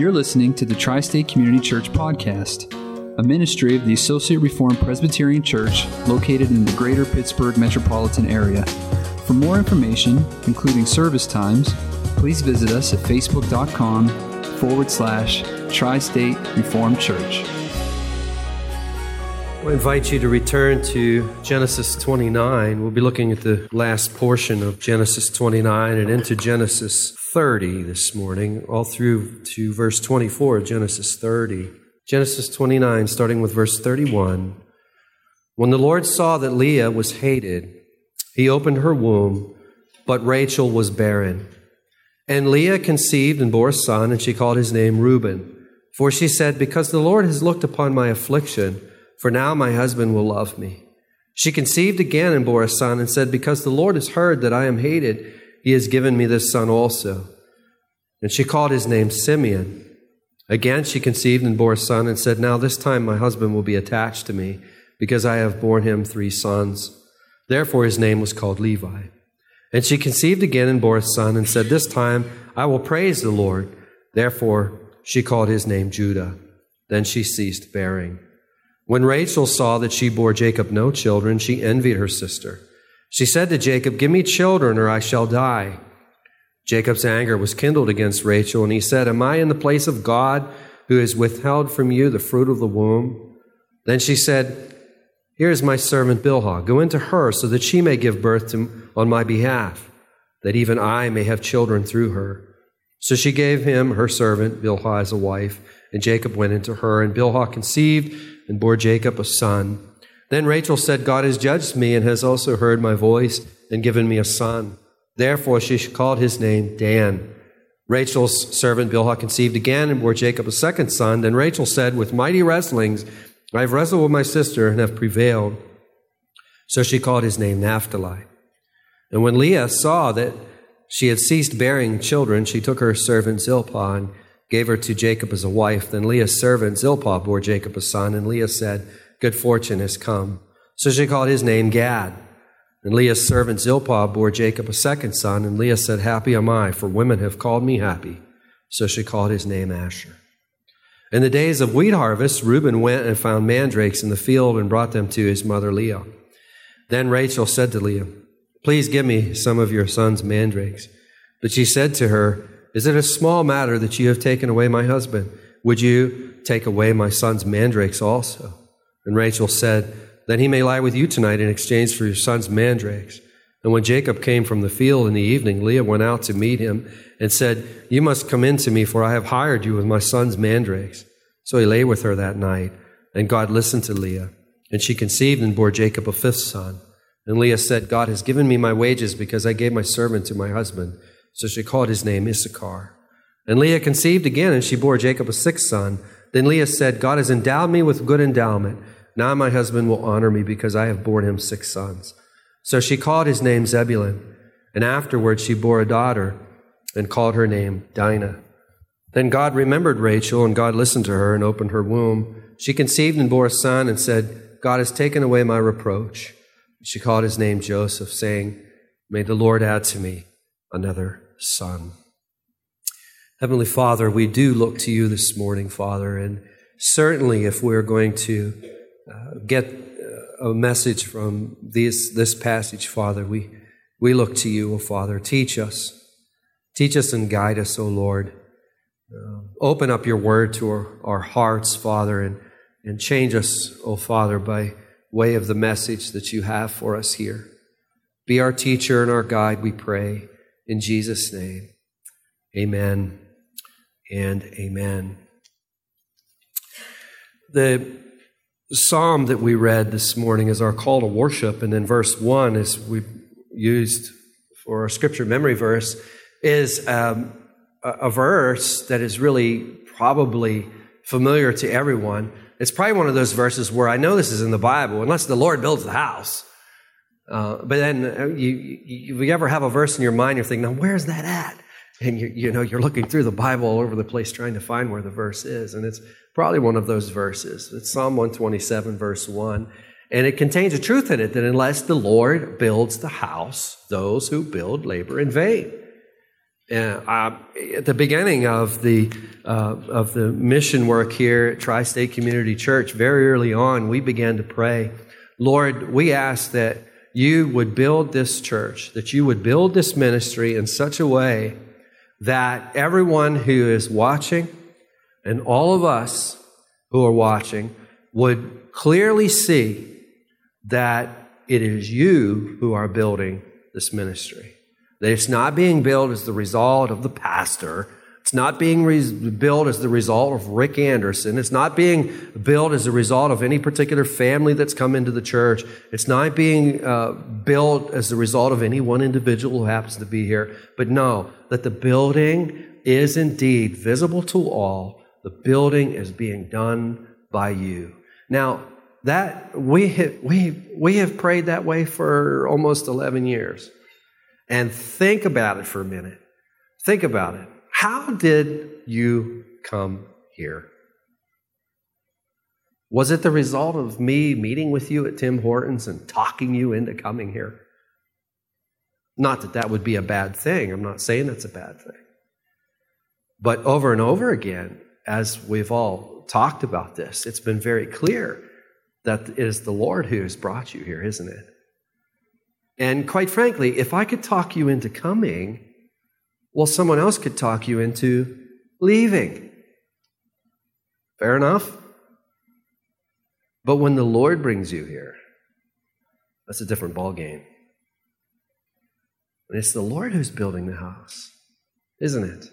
You're listening to the Tri-State Community Church podcast, a ministry of the Associate Reformed Presbyterian Church located in the greater Pittsburgh metropolitan area. For more information, including service times, please visit us at facebook.com/Tri-State Reformed Church. I invite you to return to Genesis 29. We'll be looking at the last portion of Genesis 29 and into Genesis 30 this morning, all through to verse 24 of Genesis 30. Genesis 29, starting with verse 31. When the Lord saw that Leah was hated, he opened her womb, but Rachel was barren. And Leah conceived and bore a son, and she called his name Reuben. For she said, "Because the Lord has looked upon my affliction, for now my husband will love me." She conceived again and bore a son and said, "Because the Lord has heard that I am hated, he has given me this son also." And she called his name Simeon. Again she conceived and bore a son and said, "Now this time my husband will be attached to me, because I have borne him three sons." Therefore his name was called Levi. And she conceived again and bore a son and said, "This time I will praise the Lord." Therefore she called his name Judah. Then she ceased bearing. When Rachel saw that she bore Jacob no children, she envied her sister. She said to Jacob, "Give me children, or I shall die." Jacob's anger was kindled against Rachel, and he said, "Am I in the place of God, who has withheld from you the fruit of the womb?" Then she said, "Here is my servant Bilhah. Go into her, so that she may give birth on my behalf, that even I may have children through her." So she gave him her servant Bilhah as a wife, and Jacob went into her, and Bilhah conceived and bore Jacob a son. Then Rachel said, "God has judged me and has also heard my voice and given me a son." Therefore she called his name Dan. Rachel's servant Bilhah conceived again and bore Jacob a second son. Then Rachel said, "With mighty wrestlings I have wrestled with my sister and have prevailed." So she called his name Naphtali. And when Leah saw that she had ceased bearing children, she took her servant Zilpah and gave her to Jacob as a wife. Then Leah's servant Zilpah bore Jacob a son, and Leah said, "Good fortune has come." So she called his name Gad. And Leah's servant Zilpah bore Jacob a second son, and Leah said, "Happy am I, for women have called me happy." So she called his name Asher. In the days of wheat harvest, Reuben went and found mandrakes in the field and brought them to his mother Leah. Then Rachel said to Leah, "Please give me some of your son's mandrakes." But she said to her, "Is it a small matter that you have taken away my husband? Would you take away my son's mandrakes also?" And Rachel said, "Then he may lie with you tonight in exchange for your son's mandrakes." And when Jacob came from the field in the evening, Leah went out to meet him and said, "You must come in to me, for I have hired you with my son's mandrakes." So he lay with her that night, and God listened to Leah. And she conceived and bore Jacob a fifth son. And Leah said, "God has given me my wages, because I gave my servant to my husband." So she called his name Issachar. And Leah conceived again, and she bore Jacob a sixth son. Then Leah said, "God has endowed me with good endowment. Now my husband will honor me, because I have borne him six sons." So she called his name Zebulun. And afterward she bore a daughter and called her name Dinah. Then God remembered Rachel, and God listened to her and opened her womb. She conceived and bore a son and said, "God has taken away my reproach." She called his name Joseph, saying, "May the Lord add to me another son." Heavenly Father, we do look to you this morning, Father, and certainly if we're going to get a message from this passage, Father, we look to you, O Father. Teach us and guide us, O Lord. Open up your word to our hearts, Father, and change us, O Father, by way of the message that you have for us here. Be our teacher and our guide, we pray. In Jesus' name, amen and amen. The psalm that we read this morning is our call to worship, and then verse 1, as we used for our scripture memory verse, is a verse that is really probably familiar to everyone. It's probably one of those verses where I know this is in the Bible, unless the Lord builds the house. But then, if you ever have a verse in your mind, you're thinking, "Now, where's that at?" And you're looking through the Bible all over the place trying to find where the verse is, and it's probably one of those verses. It's Psalm 127, verse 1, and it contains a truth in it that unless the Lord builds the house, those who build labor in vain. At the beginning of the mission work here at Tri-State Community Church, very early on, we began to pray, Lord, we ask that you would build this church, that you would build this ministry in such a way that everyone who is watching and all of us who are watching would clearly see that it is you who are building this ministry. That it's not being built as the result of the pastor. It's not being built as the result of Rick Anderson. It's not being built as a result of any particular family that's come into the church. It's not being built as the result of any one individual who happens to be here. But no, that the building is indeed visible to all. The building is being done by you. Now, that we have prayed that way for almost 11 years. And think about it for a minute. Think about it. How did you come here? Was it the result of me meeting with you at Tim Hortons and talking you into coming here? Not that that would be a bad thing. I'm not saying that's a bad thing. But over and over again, as we've all talked about this, it's been very clear that it is the Lord who has brought you here, isn't it? And quite frankly, if I could talk you into coming, well, someone else could talk you into leaving. Fair enough? But when the Lord brings you here, that's a different ballgame. And it's the Lord who's building the house, isn't it?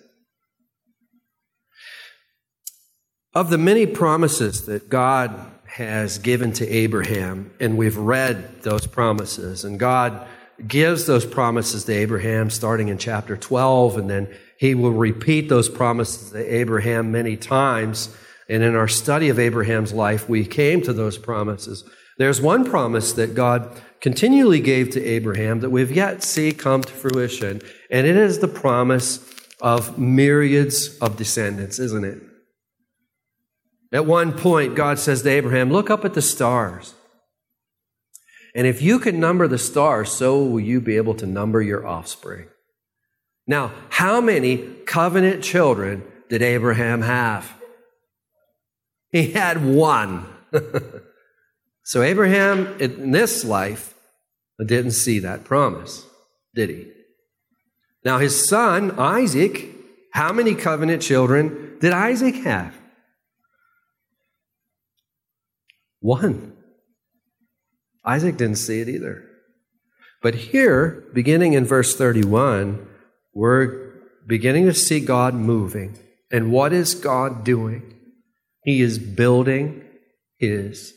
Of the many promises that God has given to Abraham, and we've read those promises, and God gives those promises to Abraham starting in chapter 12, and then he will repeat those promises to Abraham many times, and in our study of Abraham's life, we came to those promises. There's one promise that God continually gave to Abraham that we've yet see come to fruition, and it is the promise of myriads of descendants, isn't it? At one point, God says to Abraham, look up at the stars. And if you can number the stars, so will you be able to number your offspring. Now, how many covenant children did Abraham have? He had one. So Abraham, in this life, didn't see that promise, did he? Now, his son, Isaac, how many covenant children did Isaac have? One. Isaac didn't see it either. But here, beginning in verse 31, we're beginning to see God moving. And what is God doing? He is building his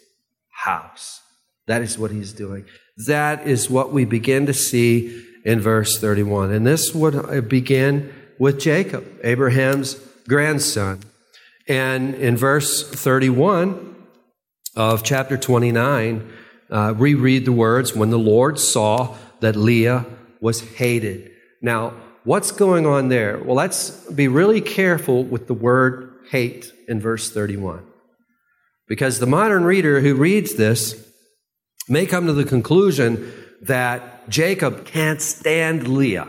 house. That is what he's doing. That is what we begin to see in verse 31. And this would begin with Jacob, Abraham's grandson. And in verse 31, of chapter 29, we read the words, when the Lord saw that Leah was hated. Now, what's going on there? Well, let's be really careful with the word hate in verse 31. Because the modern reader who reads this may come to the conclusion that Jacob can't stand Leah.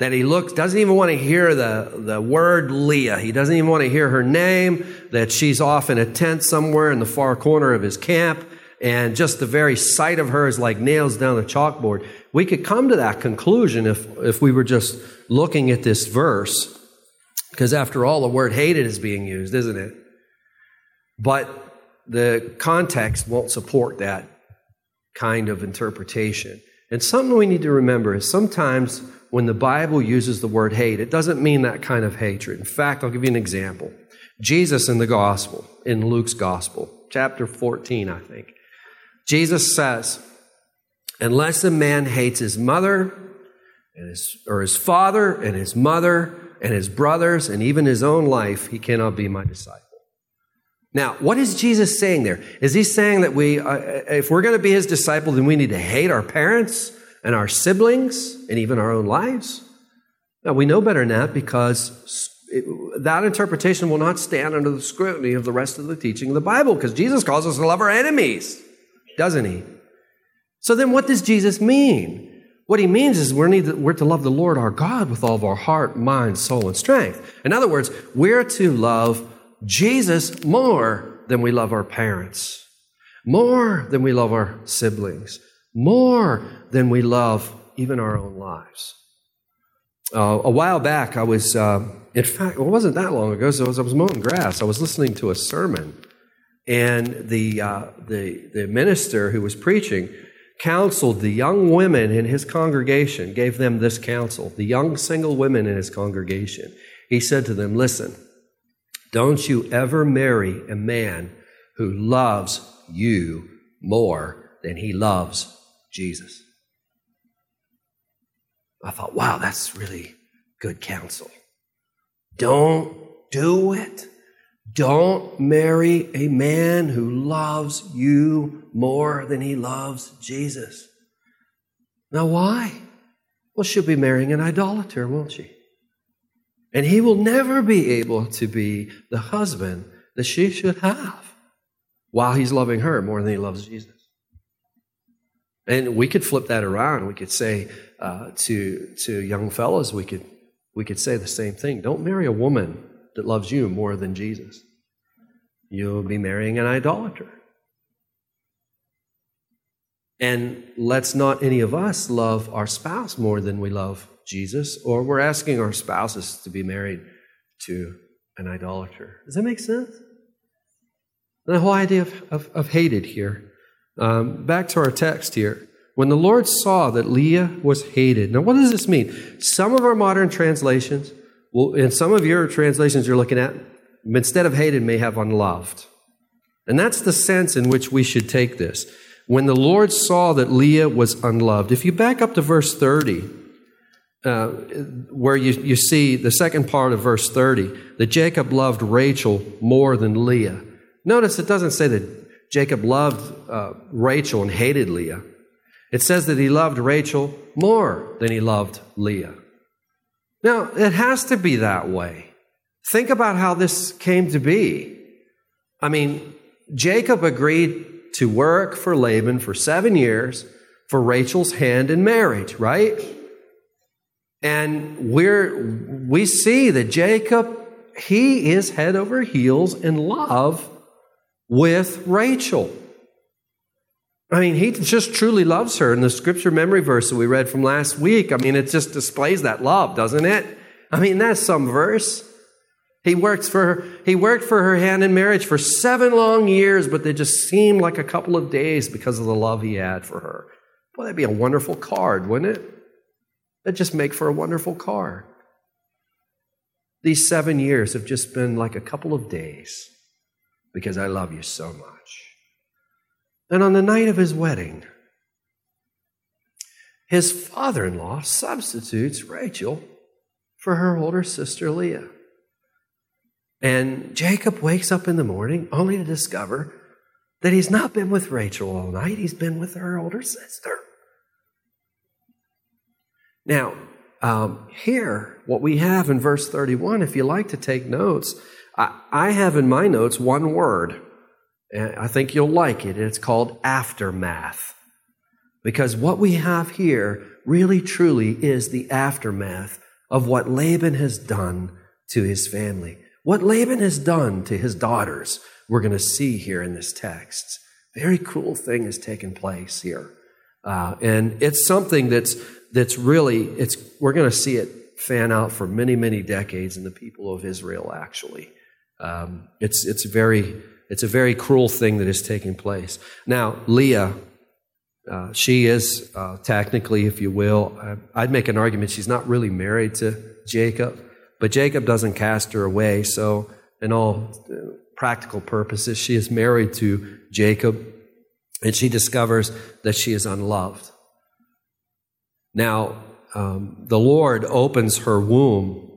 That he doesn't even want to hear the word Leah. He doesn't even want to hear her name, that she's off in a tent somewhere in the far corner of his camp, and just the very sight of her is like nails down a chalkboard. We could come to that conclusion if we were just looking at this verse, because after all, the word hated is being used, isn't it? But the context won't support that kind of interpretation. And something we need to remember is sometimes when the Bible uses the word hate, it doesn't mean that kind of hatred. In fact, I'll give you an example. Jesus in the gospel, in Luke's gospel, chapter 14, I think. Jesus says, unless a man hates his mother, or his father, and his mother, and his brothers, and even his own life, he cannot be my disciple. Now, what is Jesus saying there? Is he saying that if we're going to be his disciple, then we need to hate our parents and our siblings, and even our own lives? Now, we know better than that, because that interpretation will not stand under the scrutiny of the rest of the teaching of the Bible, because Jesus calls us to love our enemies, doesn't he? So then what does Jesus mean? What he means is we're to love the Lord our God with all of our heart, mind, soul, and strength. In other words, we're to love Jesus more than we love our parents, more than we love our siblings, more than we love even our own lives. A while back, I was, it wasn't that long ago, so I was mowing grass. I was listening to a sermon, and the minister who was preaching counseled the young women in his congregation, gave them this counsel, the young single women in his congregation. He said to them, listen, don't you ever marry a man who loves you more than he loves Jesus. I thought, wow, that's really good counsel. Don't do it. Don't marry a man who loves you more than he loves Jesus. Now, why? Well, she'll be marrying an idolater, won't she? And he will never be able to be the husband that she should have while he's loving her more than he loves Jesus. And we could flip that around. We could say to young fellows, we could say the same thing. Don't marry a woman that loves you more than Jesus. You'll be marrying an idolater. And let's not any of us love our spouse more than we love Jesus, or we're asking our spouses to be married to an idolater. Does that make sense? The whole idea of hated here. Back to our text here. When the Lord saw that Leah was hated. Now, what does this mean? Some of our modern translations, well, in some of your translations you're looking at, instead of hated, may have unloved. And that's the sense in which we should take this. When the Lord saw that Leah was unloved. If you back up to verse 30, where you see the second part of verse 30, that Jacob loved Rachel more than Leah. Notice it doesn't say that Jacob loved Rachel and hated Leah. It says that he loved Rachel more than he loved Leah. Now, it has to be that way. Think about how this came to be. I mean, Jacob agreed to work for Laban for 7 years for Rachel's hand in marriage, right? And we see that Jacob, he is head over heels in love with Rachel. I mean, he just truly loves her. And the scripture memory verse that we read from last week, I mean, it just displays that love, doesn't it? I mean, that's some verse. He worked for her hand in marriage for 7 long years, but they just seemed like a couple of days because of the love he had for her. Well, that'd be a wonderful card, wouldn't it? That'd just make for a wonderful card. These 7 years have just been like a couple of days because I love you so much. And on the night of his wedding, his father-in-law substitutes Rachel for her older sister Leah. And Jacob wakes up in the morning only to discover that he's not been with Rachel all night. He's been with her older sister. Now, here, what we have in verse 31, if you like to take notes, I have in my notes one word. And I think you'll like it. It's called aftermath. Because what we have here really truly is the aftermath of what Laban has done to his family. What Laban has done to his daughters, we're going to see here in this text. Very cruel thing has taken place here. And it's something that's really, we're going to see it fan out for many, many decades in the people of Israel, actually. It's a very cruel thing that is taking place. Now, Leah, she is technically, if you will, I'd make an argument she's not really married to Jacob, but Jacob doesn't cast her away. So in all practical purposes, she is married to Jacob, and she discovers that she is unloved. Now, the Lord opens her womb,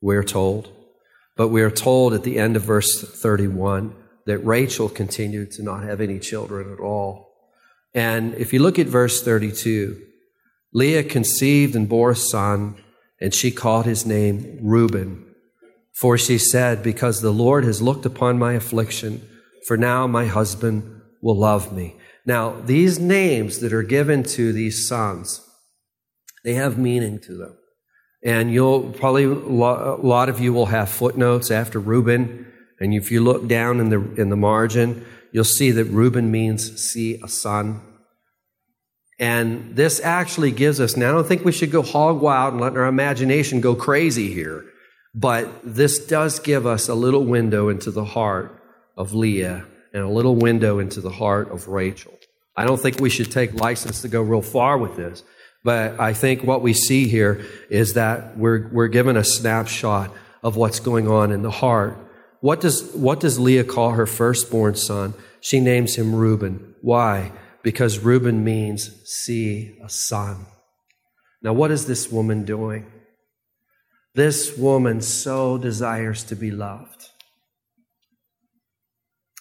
we're told. But we are told at the end of verse 31 that Rachel continued to not have any children at all. And if you look at verse 32, Leah conceived and bore a son, and she called his name Reuben. For she said, because the Lord has looked upon my affliction, for now my husband will love me. Now, these names that are given to these sons, They have meaning to them. And you'll probably, a lot of you will have footnotes after Reuben. And if you look down in the margin, you'll see that Reuben means see a son. And this actually gives us, now I don't think we should go hog wild and let our imagination go crazy here, but this does give us a little window into the heart of Leah and a little window into the heart of Rachel. I don't think we should take license to go real far with this, but I think what we see here is that we're given a snapshot of what's going on in the heart. What does Leah call her firstborn son? She names him Reuben. Why? Because Reuben means see a son. Now, what is this woman doing? This woman so desires to be loved.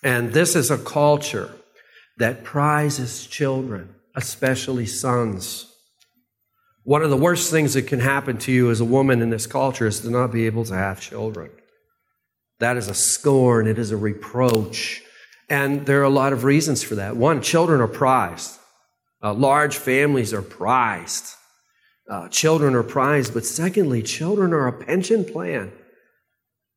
And this is a culture that prizes children, especially sons. One of the worst things that can happen to you as a woman in this culture is to not be able to have children. That is a scorn. It is a reproach. And there are a lot of reasons for that. One, children are prized. Large families are prized. Children are prized. But secondly, children are a pension plan.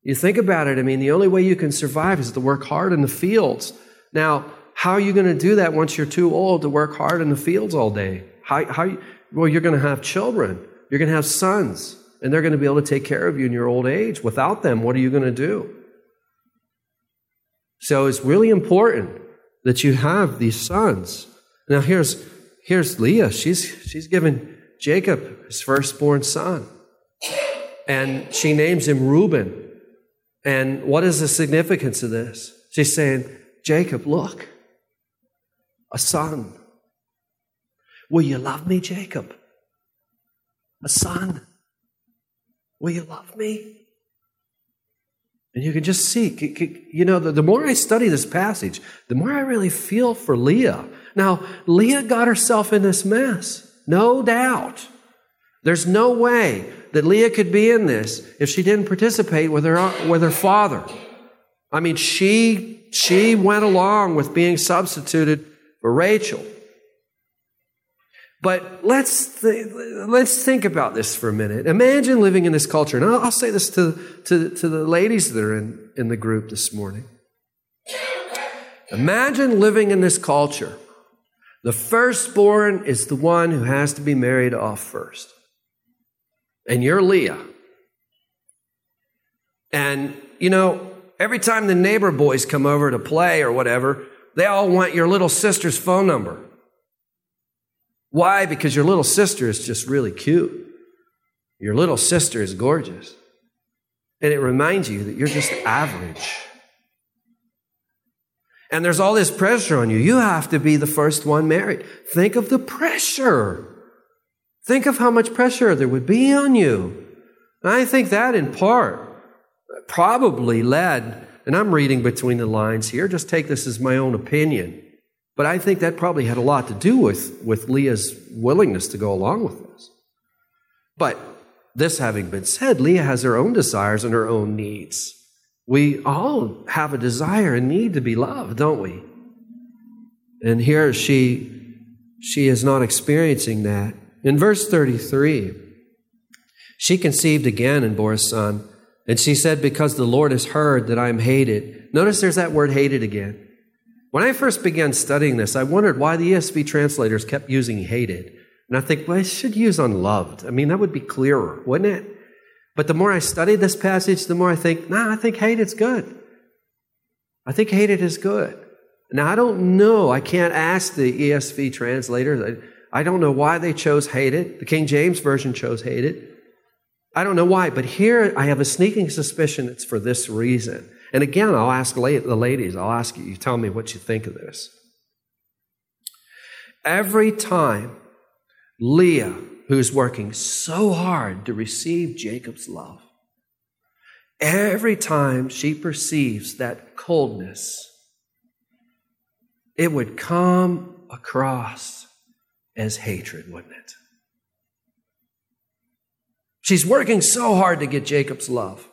You think about it. I mean, the only way you can survive is to work hard in the fields. Now, how are you going to do that once you're too old to work hard in the fields all day? Well, you're going to have children. You're going to have sons. And they're going to be able to take care of you in your old age. Without them, what are you going to do? So it's really important that you have these sons. Now here's Leah. She's given Jacob his firstborn son. And she names him Reuben. And what is the significance of this? She's saying, Jacob, look, a son. Will you love me, Jacob? A son. Will you love me? And you can just see, you know, the more I study this passage, the more I really feel for Leah. Now, Leah got herself in this mess, no doubt. There's no way that Leah could be in this if she didn't participate with her father. I mean, she went along with being substituted for Rachel. But let's think about this for a minute. Imagine living in this culture. And I'll say this to the ladies that are in the group this morning. Imagine living in this culture. The firstborn is the one who has to be married off first. And you're Leah. And, you know, every time the neighbor boys come over to play or whatever, they all want your little sister's phone number. Why? Because your little sister is just really cute. Your little sister is gorgeous. And it reminds you that you're just average. And there's all this pressure on you. You have to be the first one married. Think of the pressure. Think of how much pressure there would be on you. And I think that in part probably led, and I'm reading between the lines here, just take this as my own opinion. But I think that probably had a lot to do with Leah's willingness to go along with this. But this having been said, Leah has her own desires and her own needs. We all have a desire and need to be loved, don't we? And here she is not experiencing that. In verse 33, she conceived again and bore a son. And she said, because the Lord has heard that I am hated. Notice there's that word hated again. When I first began studying this, I wondered why the ESV translators kept using hated. And I think, well, I should use unloved. I mean, that would be clearer, wouldn't it? But the more I studied this passage, the more I think, I think hated's good. I think hated is good. Now, I don't know. I can't ask the ESV translators. I don't know why they chose hated. The King James Version chose hated. I don't know why, but here I have a sneaking suspicion it's for this reason. And again, I'll ask the ladies, I'll ask you, tell me what you think of this. Every time Leah, who's working so hard to receive Jacob's love, every time she perceives that coldness, it would come across as hatred, wouldn't it? She's working so hard to get Jacob's love.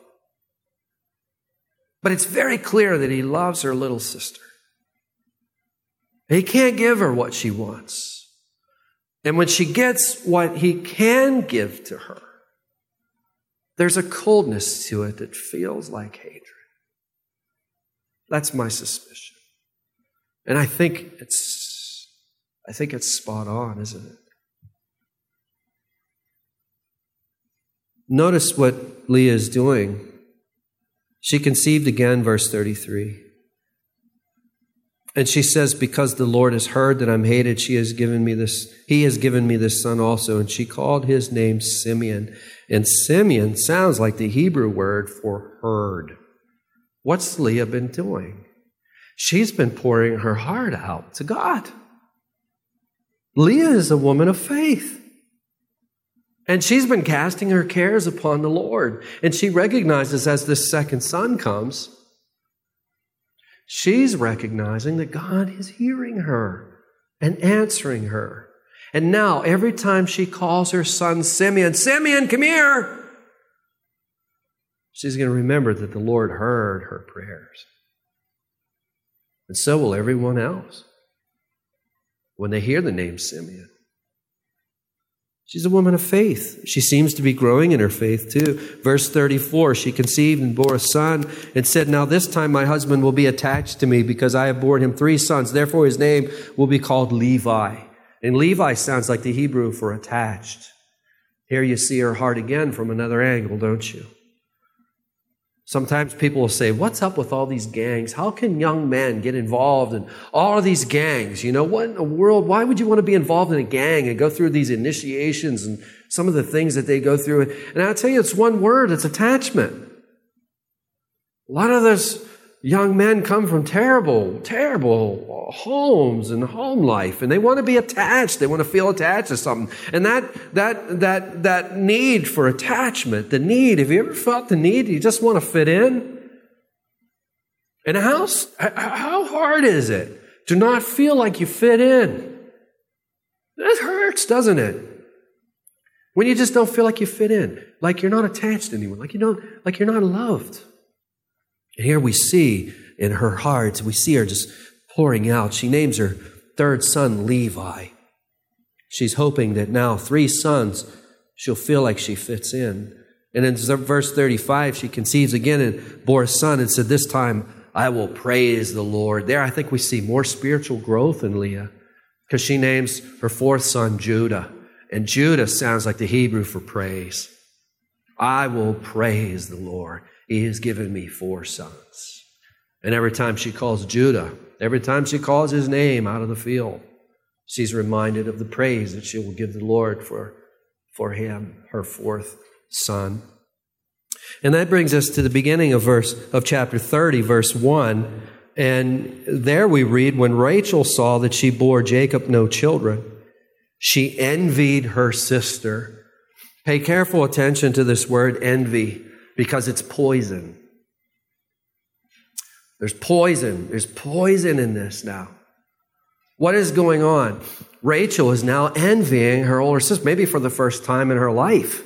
But it's very clear that he loves her little sister. He can't give her what she wants. And when she gets what he can give to her, there's a coldness to it that feels like hatred. That's my suspicion. And I think it's spot on, isn't it? Notice what Leah is doing. She conceived again, verse 33. And she says, because the Lord has heard that I'm hated, he has given me this son also. And she called his name Simeon. And Simeon sounds like the Hebrew word for heard. What's Leah been doing? She's been pouring her heart out to God. Leah is a woman of faith. And she's been casting her cares upon the Lord. And she recognizes as this second son comes, she's recognizing that God is hearing her and answering her. And now every time she calls her son Simeon, Simeon, come here, she's going to remember that the Lord heard her prayers. And so will everyone else when they hear the name Simeon. She's a woman of faith. She seems to be growing in her faith too. Verse 34, she conceived and bore a son and said, now this time my husband will be attached to me because I have borne him three sons. Therefore his name will be called Levi. And Levi sounds like the Hebrew for attached. Here you see her heart again from another angle, don't you? Sometimes people will say, what's up with all these gangs? How can young men get involved in all of these gangs? You know, what in the world? Why would you want to be involved in a gang and go through these initiations and some of the things that they go through? And I'll tell you, it's one word, it's attachment. A lot of those young men come from terrible, terrible homes and home life, and they want to be attached. They want to feel attached to something. And that need for attachment, the need, have you ever felt the need? You just want to fit in? And how hard is it to not feel like you fit in? That hurts, doesn't it? When you just don't feel like you fit in, like you're not attached to anyone, like you're not loved. And here we see in her heart, we see her just pouring out. She names her third son Levi. She's hoping that now three sons, she'll feel like she fits in. And in verse 35, she conceives again and bore a son and said, this time I will praise the Lord. There I think we see more spiritual growth in Leah because she names her fourth son Judah. And Judah sounds like the Hebrew for praise. I will praise the Lord. He has given me four sons. And every time she calls Judah, every time she calls his name out of the field, she's reminded of the praise that she will give the Lord for him, her fourth son. And that brings us to the beginning of chapter 30, verse 1. And there we read, when Rachel saw that she bore Jacob no children, she envied her sister. Pay careful attention to this word envy, because it's poison. There's poison. There's poison in this now. What is going on? Rachel is now envying her older sister, maybe for the first time in her life.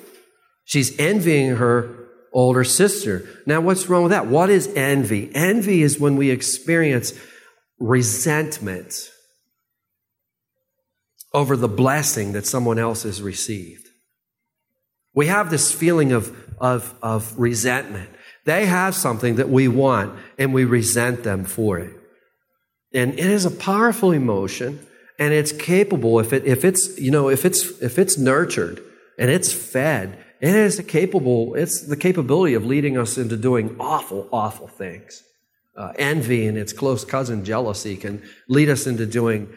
She's envying her older sister. Now, what's wrong with that? What is envy? Envy is when we experience resentment over the blessing that someone else has received. We have this feeling of resentment. They have something that we want, and we resent them for it. And it is a powerful emotion, and it's capable if it's nurtured and it's fed. It is the capability of leading us into doing awful, awful things. Envy and its close cousin jealousy can lead us into doing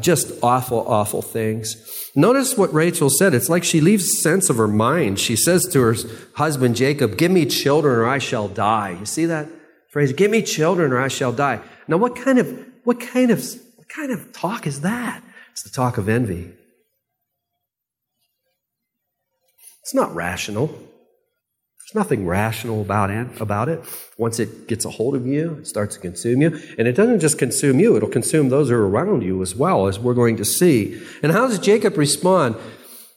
just awful, awful things. Notice what Rachel said. It's like she leaves sense of her mind. She says to her husband, Jacob, give me children or I shall die. You see that phrase? Give me children or I shall die. Now, what kind of talk is that? It's the talk of envy. It's not rational. There's nothing rational about it. Once it gets a hold of you, it starts to consume you. And it doesn't just consume you, it'll consume those who are around you as well, as we're going to see. And how does Jacob respond?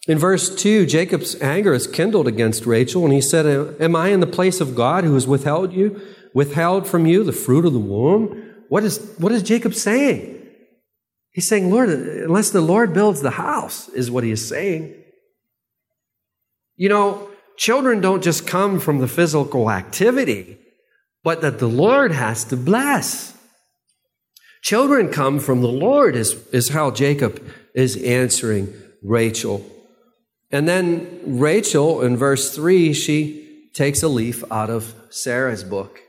In verse 2, Jacob's anger is kindled against Rachel, and he said, am I in the place of God who has withheld from you the fruit of the womb? What is Jacob saying? He's saying, Lord, unless the Lord builds the house, is what he is saying. You know, children don't just come from the physical activity, but that the Lord has to bless. Children come from the Lord is how Jacob is answering Rachel. And then Rachel, in verse 3, she takes a leaf out of Sarah's book.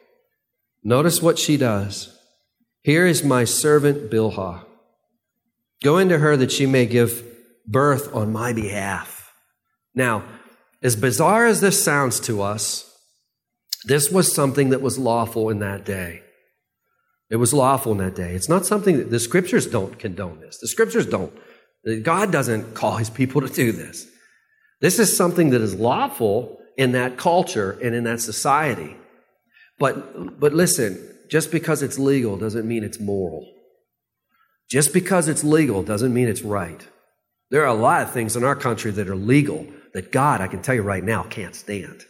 Notice what she does. Here is my servant Bilhah. Go into her that she may give birth on my behalf. Now, as bizarre as this sounds to us, this was something that was lawful in that day. It was lawful in that day. It's not something that the Scriptures don't condone this. The Scriptures don't. God doesn't call his people to do this. This is something that is lawful in that culture and in that society. But listen, just because it's legal doesn't mean it's moral. Just because it's legal doesn't mean it's right. There are a lot of things in our country that are legal that God, I can tell you right now, can't stand.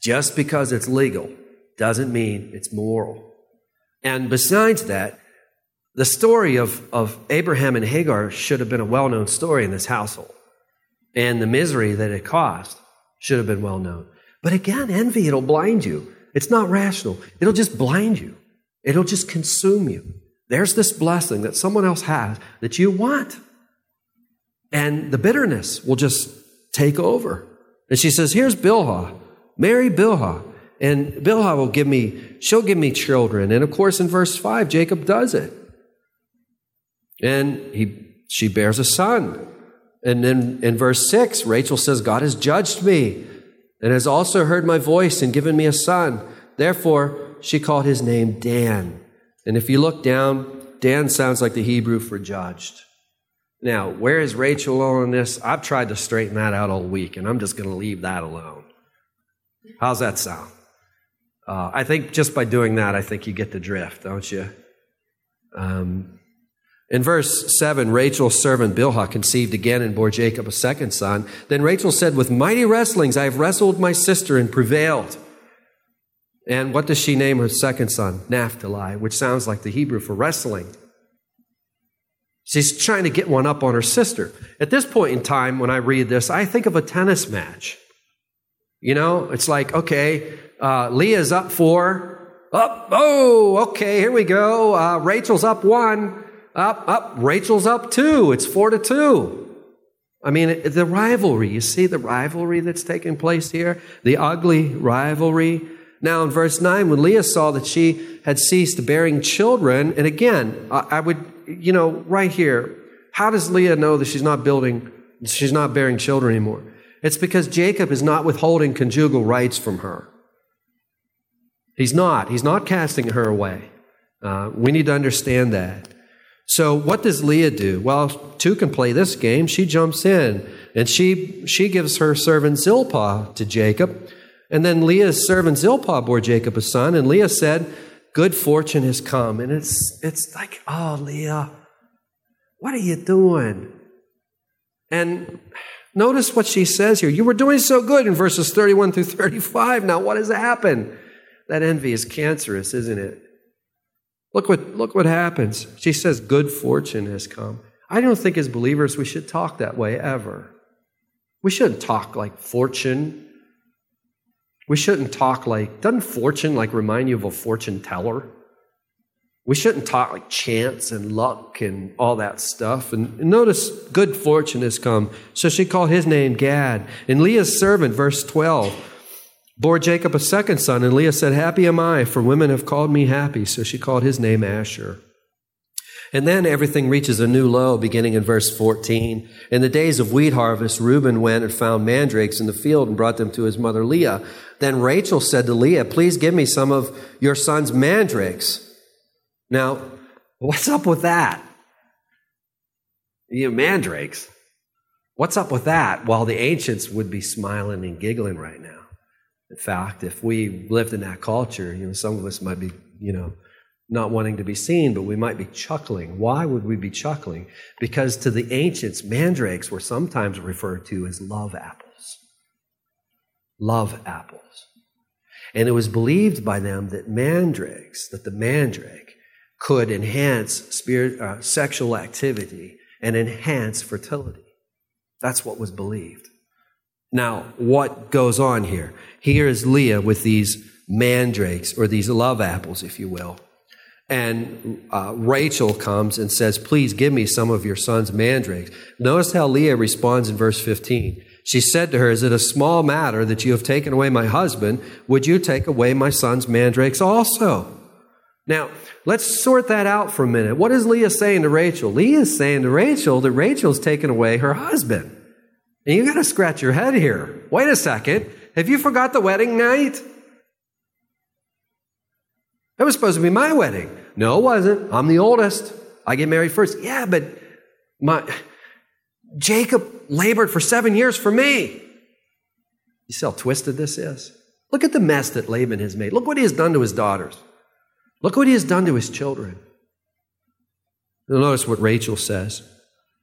Just because it's legal doesn't mean it's moral. And besides that, the story of Abraham and Hagar should have been a well-known story in this household. And the misery that it caused should have been well-known. But again, envy, it'll blind you. It's not rational. It'll just blind you. It'll just consume you. There's this blessing that someone else has that you want. And the bitterness will just take over. And she says, here's Bilhah. Marry Bilhah. And Bilhah will she'll give me children. And of course, in verse 5, Jacob does it. And she bears a son. And then in verse 6, Rachel says, God has judged me and has also heard my voice and given me a son. Therefore, she called his name Dan. And if you look down, Dan sounds like the Hebrew for judged. Now, where is Rachel on this? I've tried to straighten that out all week, and I'm just going to leave that alone. How's that sound? I think just by doing that, I think you get the drift, don't you? In verse 7, Rachel's servant Bilhah conceived again and bore Jacob a second son. Then Rachel said, with mighty wrestlings I have wrestled my sister and prevailed. And what does she name her second son? Naphtali, which sounds like the Hebrew for wrestling. She's trying to get one up on her sister. At this point in time, when I read this, I think of a tennis match. You know, it's like, okay, Leah's up 4. Up, oh, okay, here we go. Rachel's up 1. Up, Rachel's up 2. It's 4-2. I mean, the rivalry, you see the rivalry that's taking place here? The ugly rivalry. Now in verse 9, when Leah saw that she had ceased bearing children, and again, I would, you know, right here, how does Leah know that she's not bearing children anymore? It's because Jacob is not withholding conjugal rights from her. He's not casting her away. We need to understand that. So what does Leah do? Well, two can play this game. She jumps in, and she gives her servant Zilpah to Jacob. And then Leah's servant Zilpah bore Jacob a son, and Leah said, good fortune has come. And it's like, oh, Leah, what are you doing? And notice what she says here. You were doing so good in verses 31 through 35. Now what has happened? That envy is cancerous, isn't it? Look what happens. She says, good fortune has come. I don't think as believers we should talk that way ever. We shouldn't talk like fortune. We shouldn't talk like, doesn't fortune like remind you of a fortune teller? We shouldn't talk like chance and luck and all that stuff. And notice, good fortune has come. So she called his name Gad. And Leah's servant, verse 12, bore Jacob a second son, and Leah said, happy am I, for women have called me happy. So she called his name Asher. And then everything reaches a new low, beginning in verse 14. In the days of wheat harvest, Reuben went and found mandrakes in the field and brought them to his mother Leah. Then Rachel said to Leah, please give me some of your son's mandrakes. Now, what's up with that? You know, mandrakes. What's up with that? Well, the ancients would be smiling and giggling right now. In fact, if we lived in that culture, you know, some of us might be, you know, not wanting to be seen, but we might be chuckling. Why would we be chuckling? Because to the ancients, mandrakes were sometimes referred to as love apples. Love apples. And it was believed by them that the mandrake could enhance sexual activity and enhance fertility. That's what was believed. Now, what goes on here? Here is Leah with these mandrakes, or these love apples, if you will. And Rachel comes and says, please give me some of your son's mandrakes. Notice how Leah responds in verse 15. She said to her, is it a small matter that you have taken away my husband? Would you take away my son's mandrakes also? Now, let's sort that out for a minute. What is Leah saying to Rachel? Leah is saying to Rachel that Rachel's taken away her husband. And you got to scratch your head here. Wait a second. Have you forgot the wedding night? It was supposed to be my wedding. No, it wasn't. I'm the oldest. I get married first. Yeah, but Jacob labored for 7 years for me. You see how twisted this is? Look at the mess that Laban has made. Look what he has done to his daughters. Look what he has done to his children. You'll notice what Rachel says.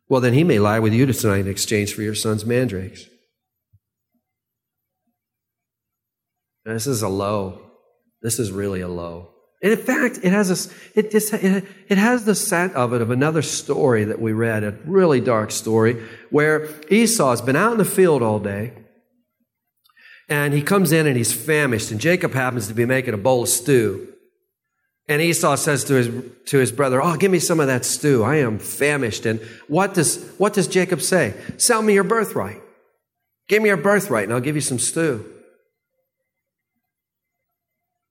Well, then he may lie with you tonight in exchange for your son's mandrakes. Now, this is a low. This is really a low. And in fact, it has the scent of it of another story that we read, a really dark story, where Esau's been out in the field all day, and he comes in and he's famished, and Jacob happens to be making a bowl of stew. And Esau says to his brother, oh, give me some of that stew. I am famished. And what does Jacob say? Sell me your birthright. Give me your birthright and I'll give you some stew.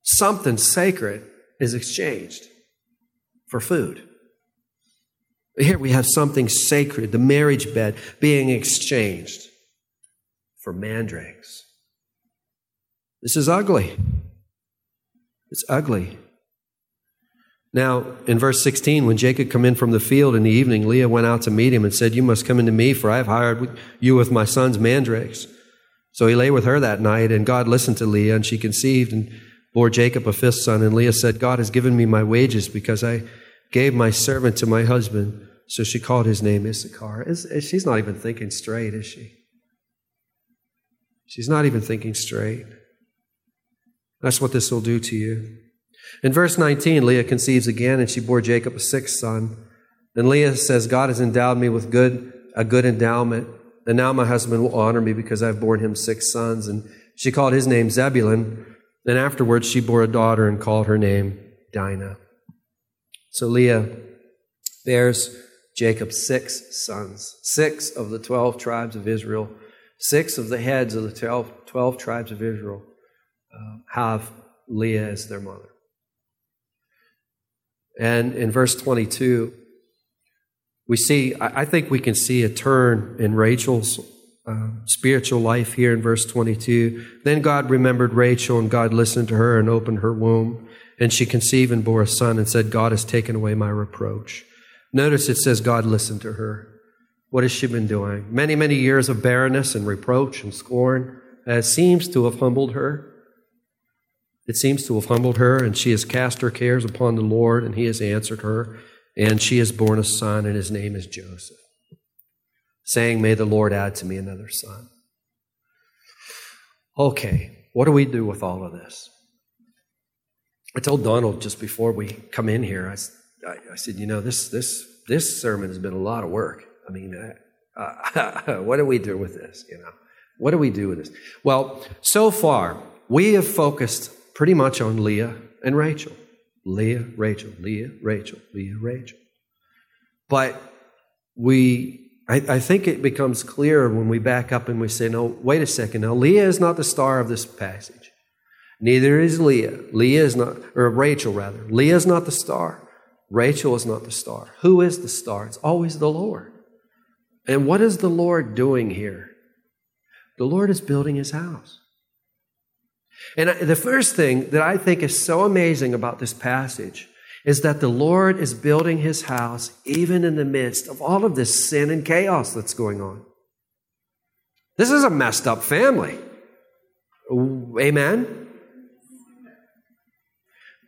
Something sacred is exchanged for food. Here we have something sacred, the marriage bed, being exchanged for mandrakes. This is ugly. It's ugly. Now, in verse 16, when Jacob came in from the field in the evening, Leah went out to meet him and said, you must come into me, for I have hired you with my son's mandrakes. So he lay with her that night, and God listened to Leah, and she conceived and bore Jacob a fifth son. And Leah said, God has given me my wages because I gave my servant to my husband. So she called his name Issachar. She's not even thinking straight, is she? She's not even thinking straight. That's what this will do to you. In verse 19, Leah conceives again, and she bore Jacob a sixth son. Then Leah says, God has endowed me with a good endowment, and now my husband will honor me because I've borne him six sons. And she called his name Zebulun. Then afterwards, she bore a daughter and called her name Dinah. So Leah bears Jacob six sons, six of the 12 tribes of Israel, six of the heads of the 12 tribes of Israel have Leah as their mother. And in verse 22, we see, I think we can see a turn in Rachel's spiritual life here in verse 22. Then God remembered Rachel, and God listened to her and opened her womb. And she conceived and bore a son and said, God has taken away my reproach. Notice it says God listened to her. What has she been doing? Many, many years of barrenness and reproach and scorn seems to have humbled her. It seems to have humbled her, and she has cast her cares upon the Lord, and he has answered her, and she has borne a son, and his name is Joseph, saying, may the Lord add to me another son. Okay, what do we do with all of this? I told Donald just before we come in here, I said, you know, this sermon has been a lot of work. I mean, what do we do with this, you know? What do we do with this? Well, so far, we have focused pretty much on Leah and Rachel. Leah, Rachel, Leah, Rachel, Leah, Rachel. But I think it becomes clearer when we back up and we say, no, wait a second. Now, Leah is not the star of this passage. Neither is Leah. Rachel. Leah is not the star. Rachel is not the star. Who is the star? It's always the Lord. And what is the Lord doing here? The Lord is building his house. And the first thing that I think is so amazing about this passage is that the Lord is building his house even in the midst of all of this sin and chaos that's going on. This is a messed up family. Amen?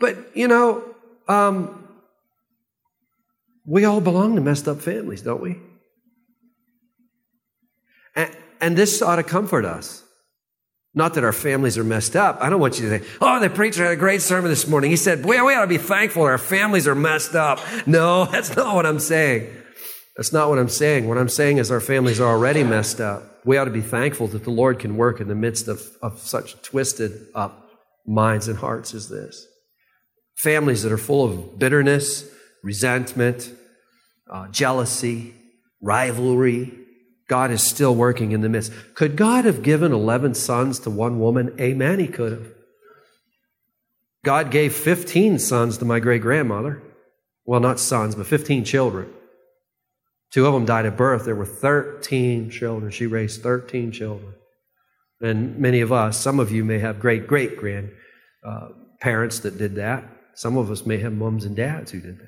But, you know, we all belong to messed up families, don't we? And this ought to comfort us. Not that our families are messed up. I don't want you to think, oh, the preacher had a great sermon this morning. He said, boy, we ought to be thankful our families are messed up. No, that's not what I'm saying. That's not what I'm saying. What I'm saying is our families are already messed up. We ought to be thankful that the Lord can work in the midst of such twisted up minds and hearts as this. Families that are full of bitterness, resentment, jealousy, rivalry. God is still working in the midst. Could God have given 11 sons to one woman? Amen, he could have. God gave 15 sons to my great-grandmother. Well, not sons, but 15 children. 2 of them died at birth. There were 13 children. She raised 13 children. And many of us, some of you may have great-great-grand parents that did that. Some of us may have moms and dads who did that.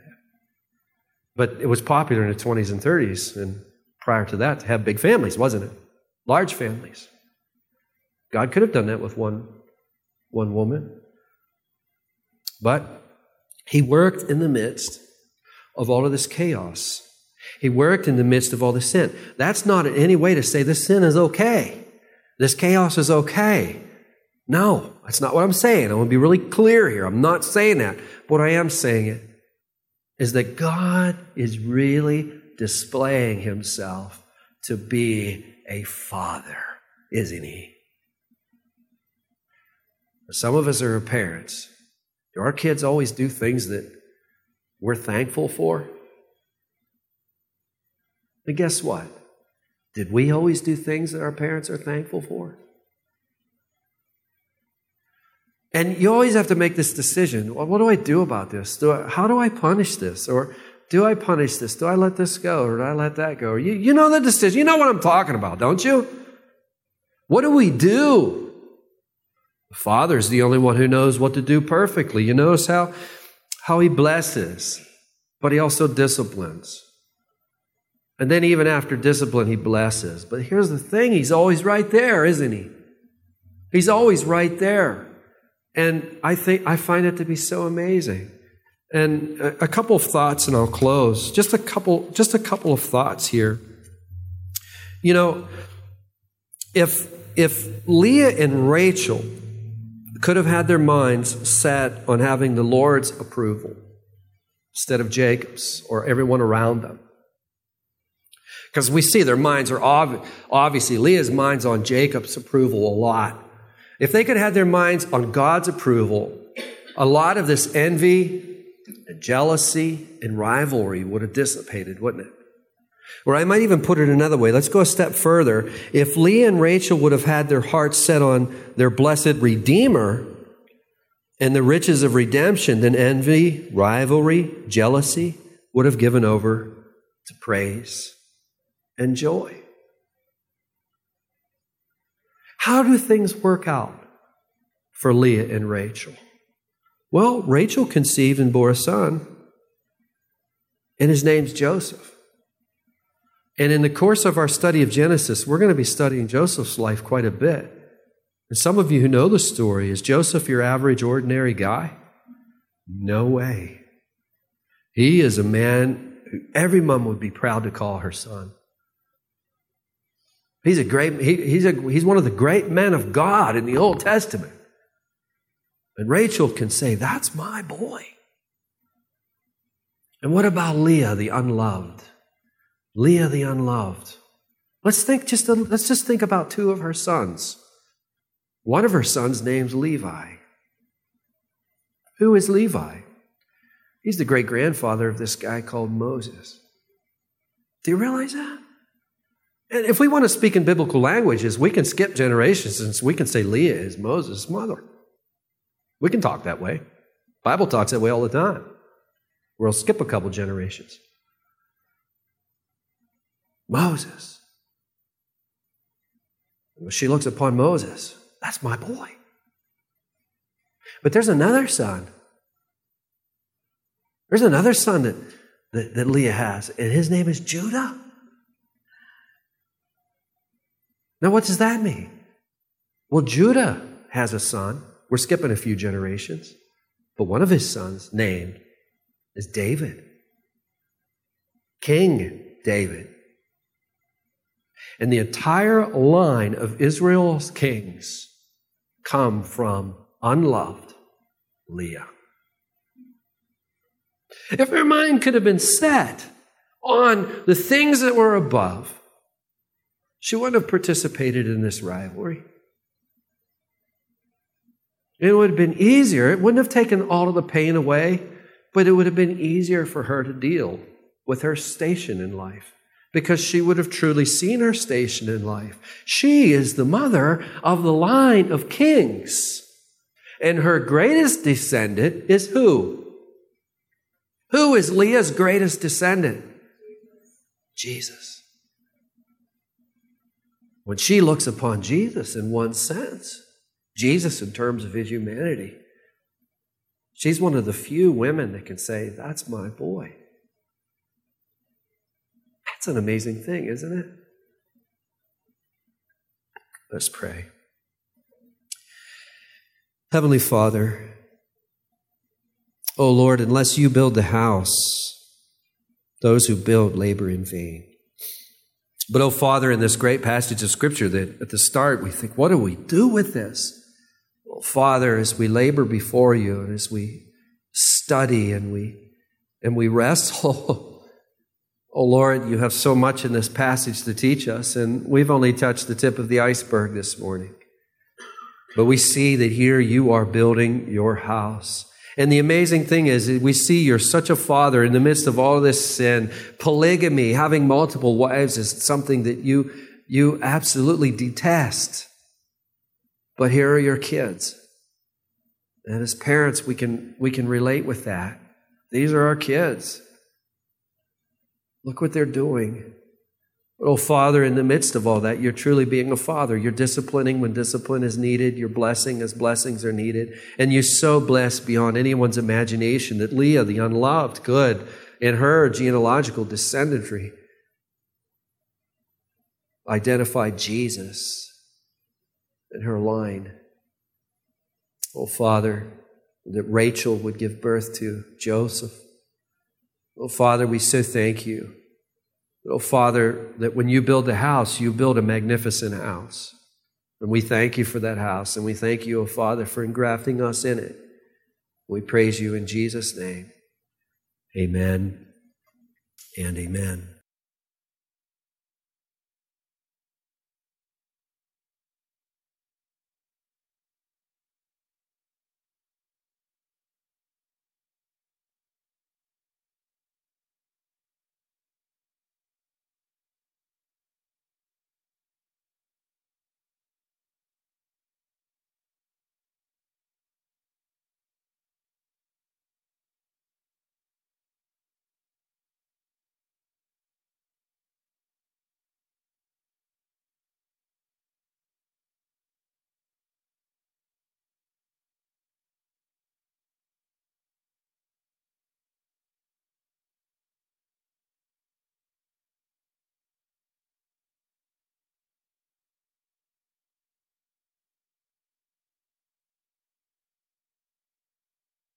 But it was popular in the 20s and 30s, and prior to that, to have big families, wasn't it? Large families. God could have done that with one woman. But he worked in the midst of all of this chaos. He worked in the midst of all this sin. That's not in any way to say this sin is okay. This chaos is okay. No, that's not what I'm saying. I want to be really clear here. I'm not saying that. What I am saying it is that God is really displaying himself to be a father, isn't he? Some of us are parents. Do our kids always do things that we're thankful for? But guess what? Did we always do things that our parents are thankful for? And you always have to make this decision. Well, what do I do about this? How do I punish this? Or do I punish this? Do I let this go? Or do I let that go? You know the decision. You know what I'm talking about, don't you? What do we do? The Father's the only one who knows what to do perfectly. You notice how he blesses, but he also disciplines. And then even after discipline, he blesses. But here's the thing. He's always right there, isn't he? He's always right there. And I find it to be so amazing. And a couple of thoughts, and I'll close. Just a couple of thoughts here. You know, if Leah and Rachel could have had their minds set on having the Lord's approval instead of Jacob's or everyone around them, because we see their minds are obviously Leah's mind's on Jacob's approval a lot. If they could have their minds on God's approval, a lot of this envy and jealousy and rivalry would have dissipated, wouldn't it? Or I might even put it another way. Let's go a step further. If Leah and Rachel would have had their hearts set on their blessed Redeemer and the riches of redemption, then envy, rivalry, jealousy would have given over to praise and joy. How do things work out for Leah and Rachel? Well, Rachel conceived and bore a son, and his name's Joseph. And in the course of our study of Genesis, we're going to be studying Joseph's life quite a bit. And some of you who know the story, is Joseph your average, ordinary guy? No way. He is a man who every mom would be proud to call her son. He's a great. He's one of the great men of God in the Old Testament. And Rachel can say, that's my boy. And what about Leah, the unloved? Leah, the unloved. Let's just think about 2 of her sons. One of her sons' name's Levi. Who is Levi? He's the great-grandfather of this guy called Moses. Do you realize that? And if we want to speak in biblical languages, we can skip generations since we can say Leah is Moses' mother. We can talk that way. Bible talks that way all the time. We'll skip a couple generations. Moses. When she looks upon Moses, that's my boy. But there's another son. There's another son that Leah has, and his name is Judah. Now, what does that mean? Well, Judah has a son. We're skipping a few generations, but one of his sons named is David. King David. And the entire line of Israel's kings come from unloved Leah. If her mind could have been set on the things that were above, she wouldn't have participated in this rivalry. It would have been easier. It wouldn't have taken all of the pain away, but it would have been easier for her to deal with her station in life, because she would have truly seen her station in life. She is the mother of the line of kings, and her greatest descendant is who? Who is Leah's greatest descendant? Jesus. When she looks upon Jesus in one sense, Jesus in terms of his humanity, she's one of the few women that can say, that's my boy. That's an amazing thing, isn't it? Let's pray. Heavenly Father, O Lord, unless you build the house, those who build labor in vain. But, O Father, in this great passage of Scripture that at the start we think, what do we do with this? Well, Father, as we labor before you and as we study and we wrestle, O Lord, you have so much in this passage to teach us, and we've only touched the tip of the iceberg this morning. But we see that here you are building your house. And the amazing thing is we see you're such a father in the midst of all this sin. Polygamy, having multiple wives, is something that you absolutely detest. But here are your kids. And as parents, we can relate with that. These are our kids. Look what they're doing. Oh, Father, in the midst of all that, you're truly being a father. You're disciplining when discipline is needed. You're blessing as blessings are needed. And you're so blessed beyond anyone's imagination that Leah, the unloved, good, in her genealogical descendantry, identified Jesus in her line. Oh, Father, that Rachel would give birth to Joseph. Oh, Father, we so thank you. Oh, Father, that when you build a house, you build a magnificent house. And we thank you for that house. And we thank you, oh, Father, for engrafting us in it. We praise you in Jesus' name. Amen and amen.